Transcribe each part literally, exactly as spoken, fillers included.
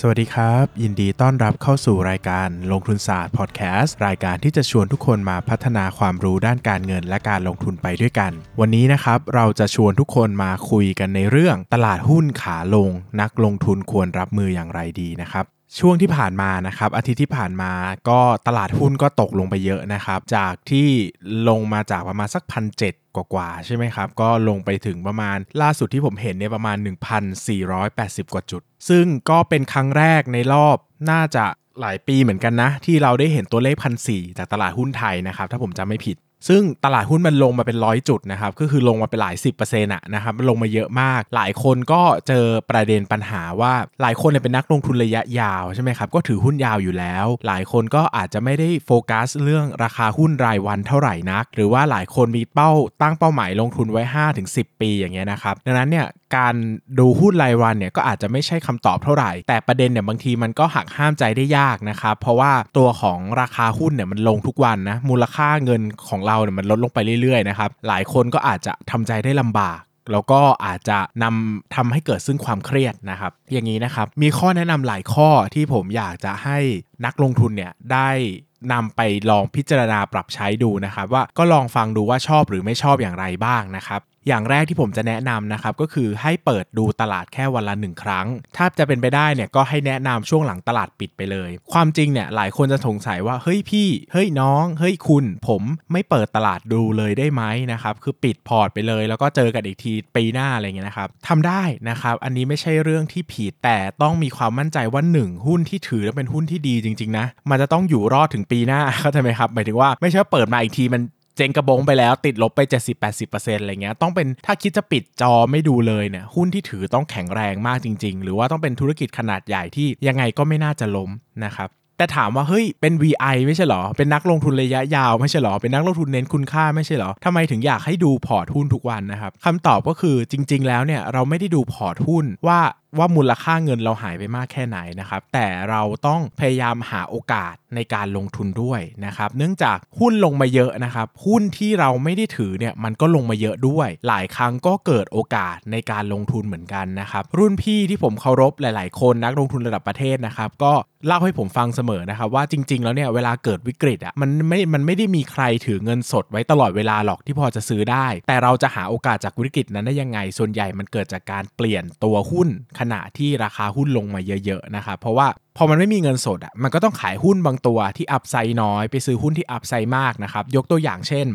สวัสดีครับยินดีต้อนรับเข้าสู่รายการลงทุนศาสตร์พอดแคสต์รายการที่จะชวนทุกคนมาพัฒนาความรู้ด้านการเงินและการลงทุนไปด้วยกันวันนี้นะครับเราจะชวนทุกคนมาคุยกันในเรื่องตลาดหุ้นขาลงนักลงทุนควรรับมืออย่างไรดีนะครับช่วงที่ผ่านมานะครับอาทิตย์ที่ผ่านมาก็ตลาดหุ้นก็ตกลงไปเยอะนะครับจากที่ลงมาจากประมาณสัก หนึ่งพันเจ็ดร้อย กว่าๆใช่ไหมครับก็ลงไปถึงประมาณล่าสุดที่ผมเห็นเนี่ยประมาณ หนึ่งพันสี่ร้อยแปดสิบ กว่าจุดซึ่งก็เป็นครั้งแรกในรอบน่าจะหลายปีเหมือนกันนะที่เราได้เห็นตัวเลข หนึ่งพันสี่ร้อย จากตลาดหุ้นไทยนะครับถ้าผมจำไม่ผิดซึ่งตลาดหุ้นมันลงมาเป็นร้อยจุดนะครับก็คือลงมาเป็นหลาย สิบเปอร์เซ็นต์ อ่ะนะครับมันลงมาเยอะมากหลายคนก็เจอประเด็นปัญหาว่าหลายคนเนี่ยเป็นนักลงทุนระยะยาวใช่ไหมครับก็ถือหุ้นยาวอยู่แล้วหลายคนก็อาจจะไม่ได้โฟกัสเรื่องราคาหุ้นรายวันเท่าไหร่นักหรือว่าหลายคนมีเป้าตั้งเป้าหมายลงทุนไว้ ห้าถึงสิบ ปีอย่างเงี้ยนะครับดังนั้นเนี่ยการดูหุ้นรายวันเนี่ยก็อาจจะไม่ใช่คำตอบเท่าไหร่แต่ประเด็นเนี่ยบางทีมันก็หักห้ามใจได้ยากนะครับเพราะว่าตัวของราคาหุ้นเนี่ยมันลงทุกวันนะมูลค่าเงินของเราเนี่ยมันลดลงไปเรื่อยๆนะครับหลายคนก็อาจจะทำใจได้ลำบากแล้วก็อาจจะนำทำให้เกิดซึ่งความเครียดนะครับอย่างนี้นะครับมีข้อแนะนำหลายข้อที่ผมอยากจะให้นักลงทุนเนี่ยได้นำไปลองพิจารณาปรับใช้ดูนะครับว่าก็ลองฟังดูว่าชอบหรือไม่ชอบอย่างไรบ้างนะครับอย่างแรกที่ผมจะแนะนำนะครับก็คือให้เปิดดูตลาดแค่วันละหนึ่งครั้งถ้าจะเป็นไปได้เนี่ยก็ให้แนะนำช่วงหลังตลาดปิดไปเลยความจริงเนี่ยหลายคนจะสงสัยว่าเฮ้ยพี่เฮ้ยน้องเฮ้ยคุณผมไม่เปิดตลาดดูเลยได้ไหมนะครับคือปิดพอร์ตไปเลยแล้วก็เจอกันอีกทีปีหน้าอะไรเงี้ยนะครับทำได้นะครับอันนี้ไม่ใช่เรื่องที่ผิดแต่ต้องมีความมั่นใจว่าหนึ่งหุ้นที่ถือเป็นหุ้นที่ดีจริงๆนะมันจะต้องอยู่รอดถึงปีหน้าเข้าใจไหมครับหมายถึงว่าไม่ใช่เปิดมาอีกทีมันเจงกระบงไปแล้วติดลบไป เจ็ดสิบถึงแปดสิบเปอร์เซ็นต์ อะไรเงี้ยต้องเป็นถ้าคิดจะปิดจอไม่ดูเลยเนี่ยหุ้นที่ถือต้องแข็งแรงมากจริงๆหรือว่าต้องเป็นธุรกิจขนาดใหญ่ที่ยังไงก็ไม่น่าจะล้มนะครับแต่ถามว่าเฮ้ยเป็น วี ไอ ไม่ใช่หรอเป็นนักลงทุนระยะยาวไม่ใช่หรอเป็นนักลงทุนเน้นคุณค่าไม่ใช่หรอทำไมถึงอยากให้ดูพอร์ตหุ้นทุกวันนะครับคำตอบก็คือจริงๆแล้วเนี่ยเราไม่ได้ดูพอร์ตหุ้นว่าว่ามูลค่าเงินเราหายไปมากแค่ไหนนะครับแต่เราต้องพยายามหาโอกาสในการลงทุนด้วยนะครับเนื่องจากหุ้นลงมาเยอะนะครับหุ้นที่เราไม่ได้ถือเนี่ยมันก็ลงมาเยอะด้วยหลายครั้งก็เกิดโอกาสในการลงทุนเหมือนกันนะครับรุ่นพี่ที่ผมเคารพหลายๆคนนักลงทุนระดับประเทศนะครับก็เล่าให้ผมฟังเสมอนะครับว่าจริงๆแล้วเนี่ยเวลาเกิดวิกฤตอ่ะมันไม่มันไม่ได้มีใครถือเงินสดไว้ตลอดเวลาหรอกที่พอจะซื้อได้แต่เราจะหาโอกาสจากวิกฤตนั้นได้ยังไงส่วนใหญ่มันเกิดจากการเปลี่ยนตัวหุ้นขณะที่ราคาหุ้นลงมาเยอะๆนะครับเพราะว่าพอมันไม่มีเงินสดอ่ะมันก็ต้องขายหุ้นบางตัวที่อัพไซด์น้อยไปซื้อหุ้นที่อัพไซด์มากนะครับยกตัวอย่างเช่น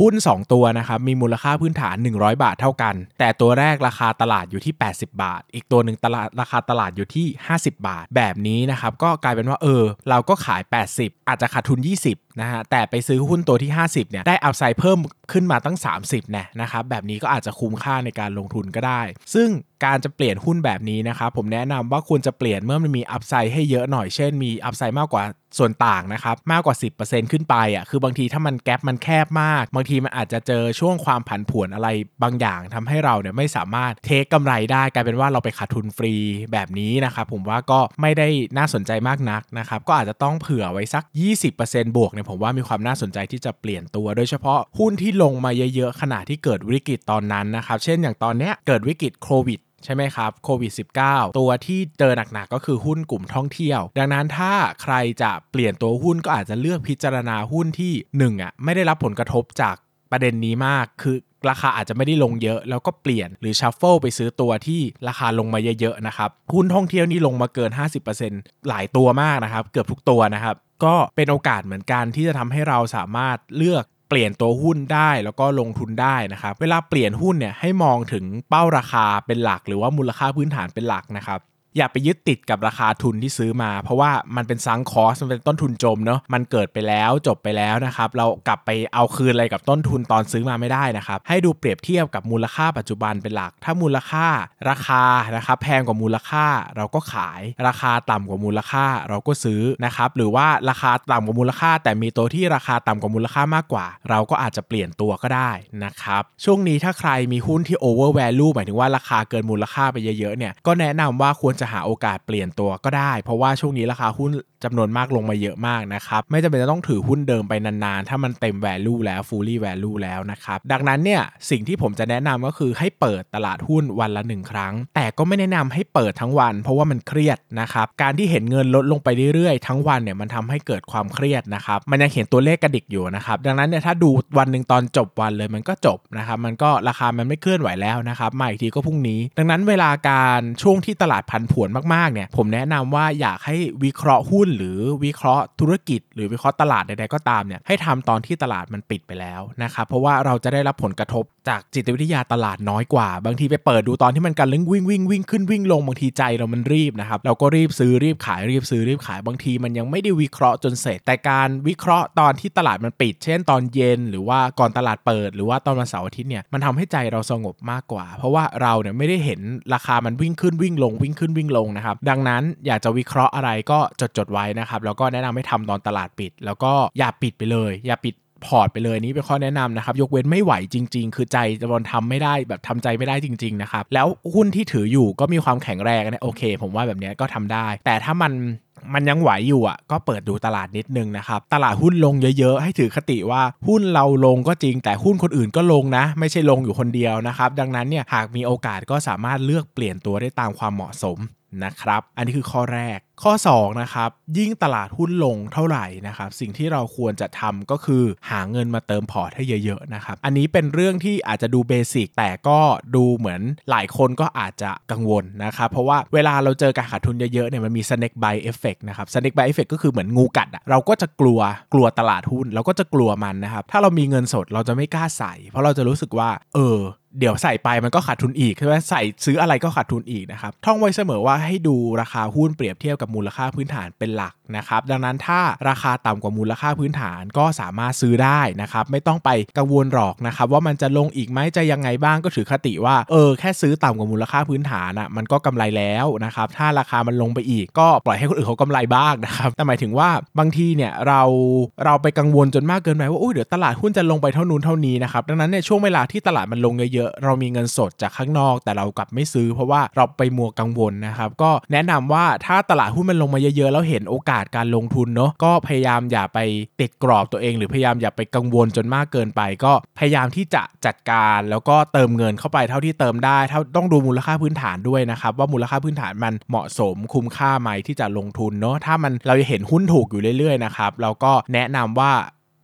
หุ้นสองตัวนะครับมีมูลค่าพื้นฐานหนึ่งร้อยบาทเท่ากันแต่ตัวแรกราคาตลาดอยู่ที่แปดสิบบาทอีกตัวหนึ่งตลาดราคาตลาดอยู่ที่ห้าสิบบาทแบบนี้นะครับก็กลายเป็นว่าเออเราก็ขายแปดสิบอาจจะขาดทุนยี่สิบนะฮะแต่ไปซื้อหุ้นตัวที่ห้าสิบเนี่ยได้อัพไซด์เพิ่มขึ้นมาตั้งสามสิบแน่นะครับแบบนี้ก็อาจจะคุ้มค่าในการลงทุนก็ได้ซึ่งการจะเปลี่ยนหุ้นแบบนี้นะครับผมแนะนำว่าควรจะเปลี่ยนเมื่อมันมีอัพไซด์ให้เยอะหน่อยเช่นมีอัพไซด์มากกว่าส่วนต่างนะครับมากกว่า สิบเปอร์เซ็นต์ ขึ้นไปอ่ะคือบางทีถ้ามันแก๊ปมันแคบมากบางทีมันอาจจะเจอช่วงความผันผวนอะไรบางอย่างทำให้เราเนี่ยไม่สามารถเทคกำไรได้กลายเป็นว่าเราไปขาดทุนฟรีแบบนี้นะครับผมว่าก็ไม่ได้น่าสนใจมากนักนะครับก็อาจจะต้องเผื่อไว้สัก ยี่สิบเปอร์เซ็นต์ บวกเนี่ยผมว่ามีความน่าสนใจที่จะเปลี่ยนตัวโดยเฉพาะหุ้นที่ลงมาเยอะๆขณะที่เกิดวิกฤตตอนนั้นนะครับเช่นอย่างตอนเนี้ยเกิดวิกฤตโควิดใช่ไหมครับโควิด สิบเก้า ตัวที่เจอหนักๆก็คือหุ้นกลุ่มท่องเที่ยวดังนั้นถ้าใครจะเปลี่ยนตัวหุ้นก็อาจจะเลือกพิจารณาหุ้นที่หนึ่งอ่ะไม่ได้รับผลกระทบจากประเด็นนี้มากคือราคาอาจจะไม่ได้ลงเยอะแล้วก็เปลี่ยนหรือชัฟเฟิลไปซื้อตัวที่ราคาลงมาเยอะๆนะครับหุ้นท่องเที่ยวนี่ลงมาเกิน ห้าสิบเปอร์เซ็นต์ หลายตัวมากนะครับเกือบทุกตัวนะครับก็เป็นโอกาสเหมือนกันที่จะทำให้เราสามารถเลือกเปลี่ยนตัวหุ้นได้แล้วก็ลงทุนได้นะครับเวลาเปลี่ยนหุ้นเนี่ยให้มองถึงเป้าราคาเป็นหลักหรือว่ามูลค่าพื้นฐานเป็นหลักนะครับ อย่าไปยึดติดกับราคาทุนที่ซื้อมาเพราะว่ามันเป็นซังคอสมันเป็นต้นทุนจมเนาะมันเกิดไปแล้วจบไปแล้วนะครับเรากลับไปเอาคืนอะไรกับต้นทุนตอนซื้อมาไม่ได้นะครับให้ดูเปรียบเทียบกับมูลค่าปัจจุบันเป็นหลักถ้ามูลค่าราคานะครับแพงกว่ามูลค่าเราก็ขายราคาต่ำกว่ามูลค่าเราก็ซื้อนะครับหรือว่าราคาต่ำกว่ามูลค่าแต่มีตัวที่ราคาต่ำกว่ามูลค่ามากกว่าเราก็อาจจะเปลี่ยนตัวก็ได้นะครับช่วงนี้ถ้าใครมีหุ้นที่ over value หมายถึงว่าราคาเกินมูลค่าไปเยอะๆเนี่ยก็แนะนำว่าควรจะหาโอกาสเปลี่ยนตัวก็ได้เพราะว่าช่วงนี้ราคาหุ้นจำนวนมากลงมาเยอะมากนะครับไม่จำเป็นจะต้องถือหุ้นเดิมไปนานๆถ้ามันเต็ม value แล้ว fully value แล้วนะครับดังนั้นเนี่ยสิ่งที่ผมจะแนะนำก็คือให้เปิดตลาดหุ้นวันละหนึ่งครั้งแต่ก็ไม่แนะนำให้เปิดทั้งวันเพราะว่ามันเครียดนะครับการที่เห็นเงินลดลงไปเรื่อยๆทั้งวันเนี่ยมันทำให้เกิดความเครียดนะครับมันยังเห็นตัวเลขกระดิกอยู่นะครับดังนั้นเนี่ยถ้าดูวันนึงตอนจบวันเลยมันก็จบนะครับมันก็ราคามันไม่เคลื่อนไหวแล้วนะครับมาอีกทีก็พรุ่งนี้ดังนั้นเวลาการช่วงที่ตลาดผันผวนมากๆเนี่ยผมแนะนำว่าอยากให้วิเคราะห์หุ้นหรือวิเคราะห์ธุรกิจหรือวิเคราะห์ตลาดใดๆก็ตามเนี่ยให้ทำตอนที่ตลาดมันปิดไปแล้วนะครับเพราะว่าเราจะได้รับผลกระทบจากจิตวิทยาตลาดน้อยกว่าบางทีไปเปิดดูตอนที่มันกันเรื่องวิ่งวิ่งวิ่งขึ้นวิ่งลงบางทีใจเรามันรีบนะครับเราก็รีบซื้อรีบขายรีบซื้อรีบขายบางทีมันยังไม่ได้วิเคราะห์จนเสร็จแต่การวิเคราะห์ตอนที่ตลาดมันปิดเช่นตอนเย็นหรือว่าก่อนตลาดเปิดหรือว่าตอนวันเสาร์อาทิตย์เนี่ยมันทำให้ใจเราสงบมากกว่าเพราะว่าเราเนี่ยไม่ได้เห็นราคามันวิ่งขึ้นวิ่งลงวิ่งขึ้นวิ่งลงนะครับดังนั้นอยากจะวิเคราะห์อะไรก็จดๆไว้นะครับแล้วก็แนะนำให้ทำตอนตลาดปิดแล้วก็อย่าปิดไปเลยอย่าปิดพอร์ตไปเลยนี่เป็นข้อแนะนำนะครับยกเว้นไม่ไหวจริงๆคือใจจะบอลทำไม่ได้แบบทำใจไม่ได้จริงๆนะครับแล้วหุ้นที่ถืออยู่ก็มีความแข็งแรงนะโอเคผมว่าแบบนี้ก็ทำได้แต่ถ้ามันมันยังไหวอยู่อ่ะก็เปิดดูตลาดนิดนึงนะครับตลาดหุ้นลงเยอะๆให้ถือคติว่าหุ้นเราลงก็จริงแต่หุ้นคนอื่นก็ลงนะไม่ใช่ลงอยู่คนเดียวนะครับดังนั้นเนี่ยหากมีโอกาสก็สามารถเลือกเปลี่ยนตัวได้ตามความเหมาะสมนะครับอันนี้คือข้อแรกข้อสองนะครับยิ่งตลาดหุ้นลงเท่าไหร่นะครับสิ่งที่เราควรจะทำก็คือหาเงินมาเติมพอร์ตให้เยอะๆนะครับอันนี้เป็นเรื่องที่อาจจะดูเบสิกแต่ก็ดูเหมือนหลายคนก็อาจจะกังวลนะครับเพราะว่าเวลาเราเจอการขาดทุนเยอะๆเนี่ยมันมี snake bite effect นะครับ snake bite effect ก็คือเหมือนงูกัดเราก็จะกลัวกลัวตลาดหุ้นเราก็จะกลัวมันนะครับถ้าเรามีเงินสดเราจะไม่กล้าใส่เพราะเราจะรู้สึกว่าเออเดี๋ยวใส่ไปมันก็ขาดทุนอีกใช่ไหมใส่ซื้ออะไรก็ขาดทุนอีกนะครับท่องไว้เสมอว่าให้ดูราคาหุ้นเปรียบเทียบกับมูลค่าพื้นฐานเป็นหลักนะครับดังนั้นถ้าราคาต่ำกว่ามูลค่าพื้นฐานก็สามารถซื้อได้นะครับไม่ต้องไปกังวลหรอกนะครับว่ามันจะลงอีกไหมจะยังไงบ้างก็ถือคติว่าเออแค่ซื้อต่ำกว่ามูลค่าพื้นฐานอ่ะมันก็กำไรแล้วนะครับถ้าราคามันลงไปอีกก็ปล่อยให้คนอื่นเขากำไรบ้างนะครับแต่หมายถึงว่าบางทีเนี่ยเราเราไปกังวลจนมากเกินไปว่าอุ้ยเดี๋ยวตลาดหุ้นจะลงไปเท่านู้นเท่านี้นะครับดังนั้นในช่วงเวลาที่ตลาดมันลงเยอะเรามีเงินสดจากข้างนอกแต่เรากลับไม่ซื้อเพราะว่าเราไปมัวกังวลนะครับก็แนะนำว่าถ้าตลาดหุ้นมันลงมาเยอะๆแล้วเห็นโอกาสการลงทุนเนาะก็พยายามอย่าไปติดกรอบตัวเองหรือพยายามอย่าไปกังวลจนมากเกินไปก็พยายามที่จะจัดการแล้วก็เติมเงินเข้าไปเท่าที่เติมได้เท่าต้องดูมูลค่าพื้นฐานด้วยนะครับว่ามูลค่าพื้นฐานมันเหมาะสมคุ้มค่าไหมที่จะลงทุนเนาะถ้ามันเราเห็นหุ้นถูกอยู่เรื่อยๆนะครับเราก็แนะนำว่า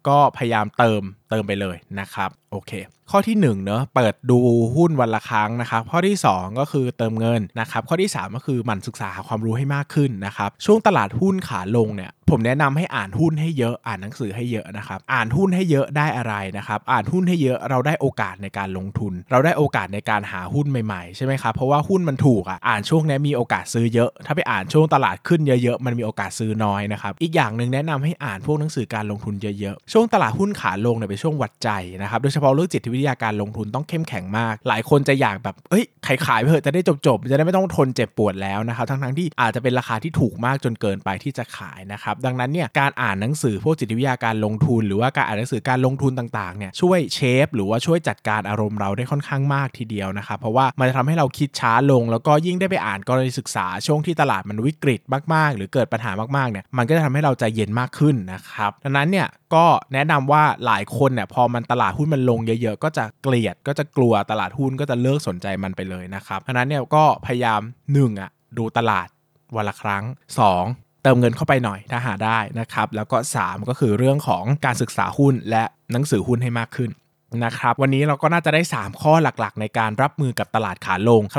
ก็พยายามเติมเติมไปเลยนะครับโอเคข้อที่หนึ่งเนอะเปิดดูหุ้นวันละครั้งนะครับข้อที่สองก็คือเติมเงินนะครับข้อที่สามก็คือหมั่นศึกษาหาความรู้ให้มากขึ้นนะครับช่วงตลาดหุ้นขาลงเนี่ยผมแนะนำให้อ่านหุ้นให้เยอะอ่านหนังสือให้เยอะนะครับอ่านหุ้นให้เยอะได้อะไรนะครับอ่านหุ้นให้เยอะเราได้โอกาสในการลงทุนเราได้โอกาสในการหาหุ้นใหม่ๆใช่ไหมครับเพราะว่าหุ้นมันถูกอ่ะอ่านช่วงนี้มีโอกาสซื้อเยอะถ้าไปอ่านช่วงตลาดขึ้นเยอะๆมันมีโอกาสซื้อน้อยนะครับอีกอย่างนึงแนะนำให้อ่านพวกหนังสือการลงทุนเยอะๆช่วงตลาดหุ้นขาลงเนี่ยเป็นช่วงวัดใจนะครับโดยเฉพาะเรื่องจิตวิทยาการลงทุนต้องเข้มแข็งมากหลายคนจะอยากแบบเอ้ยขายขายไปเถอะจะได้จบๆจะได้ไม่ต้องทนเจ็บปวดแล้วนะครับทั้งๆที่อาจจะเป็นราคาที่ถูกมากจนเกินไปที่จะขายนะครับดังนั้นเนี่ยการอ่านหนังสือพวกจิตวิทยาการลงทุนหรือว่าการอ่านหนังสือการลงทุนต่างๆเนี่ยช่วยเชฟหรือว่าช่วยจัดการอารมณ์เราได้ค่อนข้างมากทีเดียวนะครับเพราะว่ามันจะทำให้เราคิดช้าลงแล้วก็ยิ่งได้ไปอ่านกรณีศึกษาช่วงที่ตลาดมันวิกฤตมากๆหรือเกิดปัญหามากๆเนี่ยมันก็จะทำให้เราใจเย็นมากขึ้นนะครับดังนั้นเนี่ยก็แนะนำว่าหลายคนเนี่ยพอมันตลาดหุ้นมันลงเยอะๆก็จะเกลียดก็จะกลัวตลาดหุ้นก็จะเลิกสนใจมันไปเลยนะครับเพราะนั้นเนี่ยก็พยายามหนึ่งอ่ะดูตลาดวันละครั้งสองเติมเงินเข้าไปหน่อยถ้าหาได้นะครับแล้วก็สามก็คือเรื่องของการศึกษาหุ้นและหนังสือหุ้นให้มากขึ้นนะครับวันนี้เราก็น่าจะได้สามข้อหลักๆในการรับมือกับตลาดขาลงใคร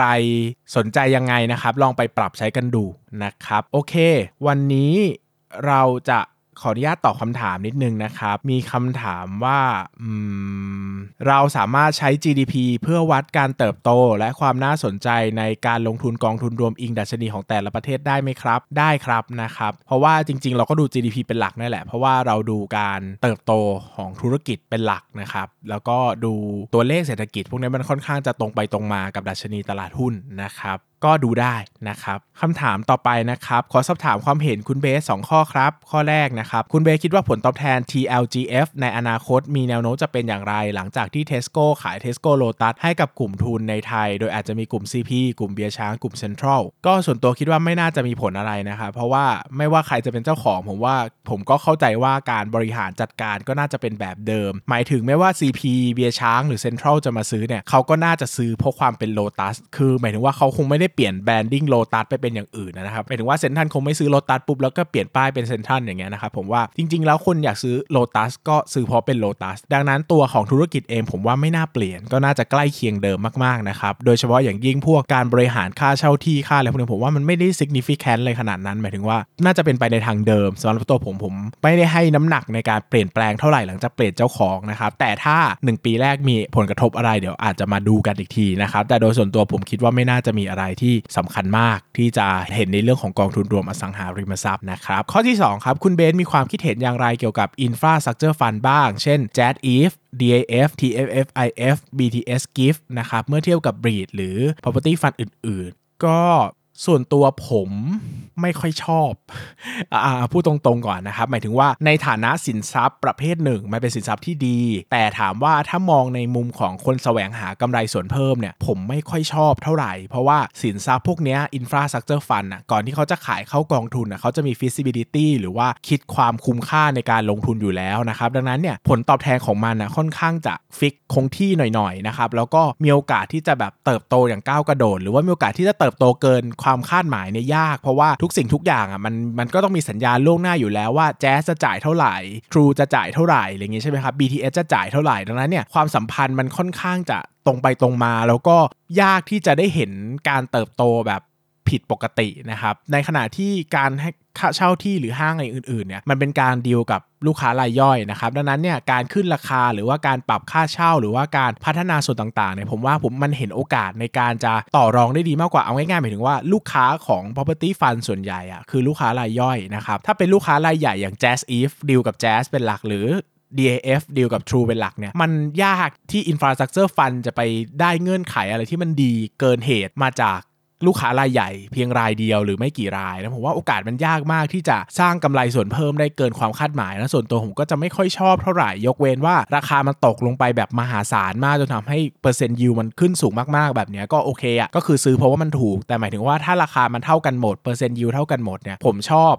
สนใจยังไงนะครับลองไปปรับใช้กันดูนะครับโอเควันนี้เราจะ ขออนุญาตตอบคำถามนิดนึงนะครับมีคำถามว่าเราสามารถใช้ จี ดี พี เพื่อวัดการเติบโตและความน่าสนใจในการลงทุนกองทุนรวมอิงดัชนีของแต่ละประเทศได้ไหมครับได้ครับนะครับเพราะว่าจริงๆเราก็ดู จี ดี พี เป็นหลักนั่นแหละเพราะว่าเราดูการเติบโตของธุรกิจเป็นหลักนะครับแล้วก็ดูตัวเลขเศรษฐกิจพวกนี้มันค่อนข้างจะตรงไปตรงมากับดัชนีตลาดหุ้นนะครับก็ดูได้นะครับคำถามต่อไปนะครับขอสอบถามความเห็นคุณเบสสองข้อครับข้อแรกนะครับคุณเบสคิดว่าผลตอบแทน ที แอล จี เอฟ ในอนาคตมีแนวโน้มจะเป็นอย่างไรหลังจากที่ Tesco ขาย Tesco Lotus ให้กับกลุ่มทุนในไทยโดยอาจจะมีกลุ่ม ซี พี กลุ่มเบียร์ช้างกลุ่ม Central ก็ส่วนตัวคิดว่าไม่น่าจะมีผลอะไรนะครับเพราะว่าไม่ว่าใครจะเป็นเจ้าของผมว่าผมก็เข้าใจว่าการบริหารจัดการก็น่าจะเป็นแบบเดิมหมายถึงไม่ว่า ซี พี เบียร์ช้างหรือ Central จะมาซื้อเนี่ยเขาก็น่าจะซื้อเพราะความเป็น Lotus คือหมายถึงว่าเขาคงไม่ได้เปลี่ยนแบรนดิ้งโลตัสไปเป็นอย่างอื่นนะครับหมายถึงว่าเซ็นทรัลคงไม่ซื้อโลตัสปุ๊บแล้วก็เปลี่ยนป้ายเป็นเซ็นทรัลอย่างเงี้ยนะครับผมว่าจริงๆแล้วคนอยากซื้อโลตัสก็ซื้อเพราะเป็นโลตัสดังนั้นตัวของธุรกิจเองผมว่าไม่น่าเปลี่ยนก็น่าจะใกล้เคียงเดิมมากๆนะครับโดยเฉพาะอย่างยิ่งพวกการบริหารค่าเช่าที่ค่าอะไรพวกนี้ผมว่ามันไม่ได้ significant เลยขนาดนั้นหมายถึงว่าน่าจะเป็นไปในทางเดิมสำหรับตัวผมผมไม่ได้ให้น้ำหนักในการเปลี่ยนแปลงเท่าไหร่หลังจากเปลี่ยนเจ้าของนะครับแต่ถ้าหนึ่งปีแรกมีผลกระทบอะไรเดี๋ยวอาจจะมาดูกันอีกทีนะครับแต่โดยส่วนตัวผมคิดว่าไม่น่าจะมีอะไรที่สำคัญมากที่จะเห็นในเรื่องของกองทุนรวมอสังหาริมทรัพย์นะครับข้อที่สองครับคุณเบนมีความคิดเห็นอย่างไรเกี่ยวกับ Infrastructure Fund บ้างเช่น แจด อี เอฟ ดี เอ เอฟ ที เอฟ เอฟ ไอ เอฟ บี ที เอส จี ไอ เอฟ นะครับเมื่อเทียบกับ บี อาร์ ไอ ดี หรือ Property Fund อื่นๆก็ส่วนตัวผมไม่ค่อยชอบอ่าพูดตรงๆก่อนนะครับหมายถึงว่าในฐานะสินทรัพย์ประเภทหนึ่งมันเป็นสินทรัพย์ที่ดีแต่ถามว่าถ้ามองในมุมของคนแสวงหากำไรส่วนเพิ่มเนี่ยผมไม่ค่อยชอบเท่าไหร่เพราะว่าสินทรัพย์พวกนี้ Infrastructure Fund น่ะก่อนที่เขาจะขายเข้ากองทุนน่ะเขาจะมี feasibility หรือว่าคิดความคุ้มค่าในการลงทุนอยู่แล้วนะครับดังนั้นเนี่ยผลตอบแทนของมันน่ะค่อนข้างจะฟิกคงที่หน่อยๆนะครับแล้วก็มีโอกาสที่จะแบบเติบโตอย่างก้าวกระโดดหรือว่ามีโอกาสที่จะเติบโตเกินความคาดหมายเนี่ยยากเพราะว่าทุกสิ่งทุกอย่างอ่ะมันมันก็ต้องมีสัญญาล่วงหน้าอยู่แล้วว่าแจ๊สจะจ่ายเท่าไหร่ True จะจ่ายเท่าไหร่อะไรอย่างงี้ใช่ไหมครับ บี ที เอส จะจ่ายเท่าไหร่ดังนั้นเนี่ยความสัมพันธ์มันค่อนข้างจะตรงไปตรงมาแล้วก็ยากที่จะได้เห็นการเติบโตแบบผิดปกตินะครับในขณะที่การให้ค่าเช่าที่หรือห้างอะไรอื่นๆเนี่ยมันเป็นการดีลกับลูกค้ารายย่อยนะครับดังนั้นเนี่ยการขึ้นราคาหรือว่าการปรับค่าเช่าหรือว่าการพัฒนาส่วนต่างๆเนี่ยผมว่าผมมันเห็นโอกาสในการจะต่อรองได้ดีมากกว่าเอาง่ายๆหมายถึงว่าลูกค้าของ property fund ส่วนใหญ่อ่ะคือลูกค้ารายย่อยนะครับถ้าเป็นลูกค้ารายใหญ่อย่าง Jazz Eve ดีลกับ Jazz เป็นหลักหรือดี เอ เอฟ ดีลกับ True เป็นหลักเนี่ยมันยากที่ infrastructure fund จะไปได้เงื่อนไขอะไรที่มันดีเกินเหตุมาจากลูกค้ารายใหญ่เพียงรายเดียวหรือไม่กี่รายนะผมว่าโอกาสมันยากมากที่จะสร้างกำไรส่วนเพิ่มได้เกินความคาดหมายนะส่วนตัวผมก็จะไม่ค่อยชอบเท่าไหร่ยกเว้นว่าราคามันตกลงไปแบบมหาศาลมากจนทำให้เปอร์เซ็นต์ยิวมันขึ้นสูงมากๆแบบเนี้ยก็โอเคอ่ะก็คือซื้อเพราะว่ามันถูกแต่หมายถึงว่าถ้าราคามันเท่ากันหมดเปอร์เซ็นต์ยิวเท่ากันหมดเนี่ยผมชอบ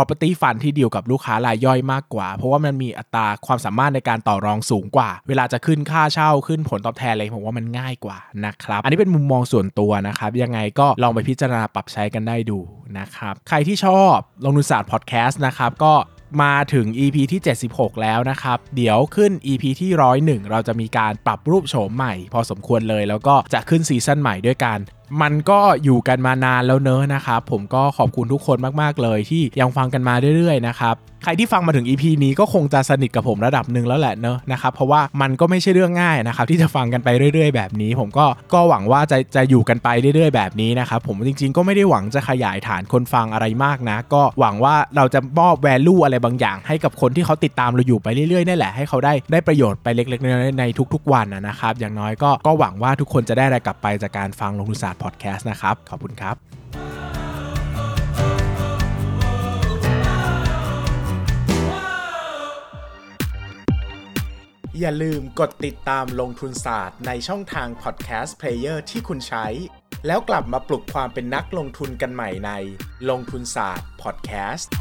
property fund ที่ดีลกับลูกค้ารายย่อยมากกว่าเพราะว่ามันมีอัตราความสามารถในการต่อรองสูงกว่าเวลาจะขึ้นค่าเช่าขึ้นผลตอบแทนอะไรผมว่ามันง่ายกว่านะครับอันนี้เป็นมุมมองส่วนตัวนะครับยังไงก็ลองไปพิจารณาปรับใช้กันได้ดูนะครับใครที่ชอบลงทุนศาสตร์พอดแคสต์นะครับก็มาถึง อี พี ที่เจ็ดสิบหกแล้วนะครับเดี๋ยวขึ้น อี พี ที่หนึ่งศูนย์หนึ่งเราจะมีการปรับรูปโฉมใหม่พอสมควรเลยแล้วก็จะขึ้นซีซั่นใหม่ด้วยกันมันก็อยู่กันมานานแล้วเนอะนะครับผมก็ขอบคุณทุกคนมากๆเลยที่ยังฟังกันมาเรื่อยๆนะครับใครที่ฟังมาถึง อี พี นี้ก็คงจะสนิทกับผมระดับหนึ่งแล้วแหละเนอะนะครับเพราะว่ามันก็ไม่ใช่เรื่องง่ายนะครับที่จะฟังกันไปเรื่อยๆแบบนี้ผมก็ก็หวังว่าจะจะอยู่กันไปเรื่อยๆแบบนี้นะครับผมจริงๆก็ไม่ได้หวังจะขยายฐานคนฟังอะไรมากนะก็หวังว่าเราจะมอบ value อะไรบางอย่างให้กับคนที่เขาติดตามเราอยู่ไปเรื่อยๆนั่นแหละให้เขาได้ได้ประโยชน์ไปเล็กๆน้อยๆในทุกๆวันนะครับอย่างน้อยก็ก็หวังว่าทุกคนจะได้อะไรกลับไปจากการฟังลงทุนศาสตร์พอดแคสต์นะครับขอบคุณครับอย่าลืมกดติดตามลงทุนศาสตร์ในช่องทางพอดแคสต์เพลเยอร์ที่คุณใช้แล้วกลับมาปลุกความเป็นนักลงทุนกันใหม่ในลงทุนศาสตร์พอดแคสต์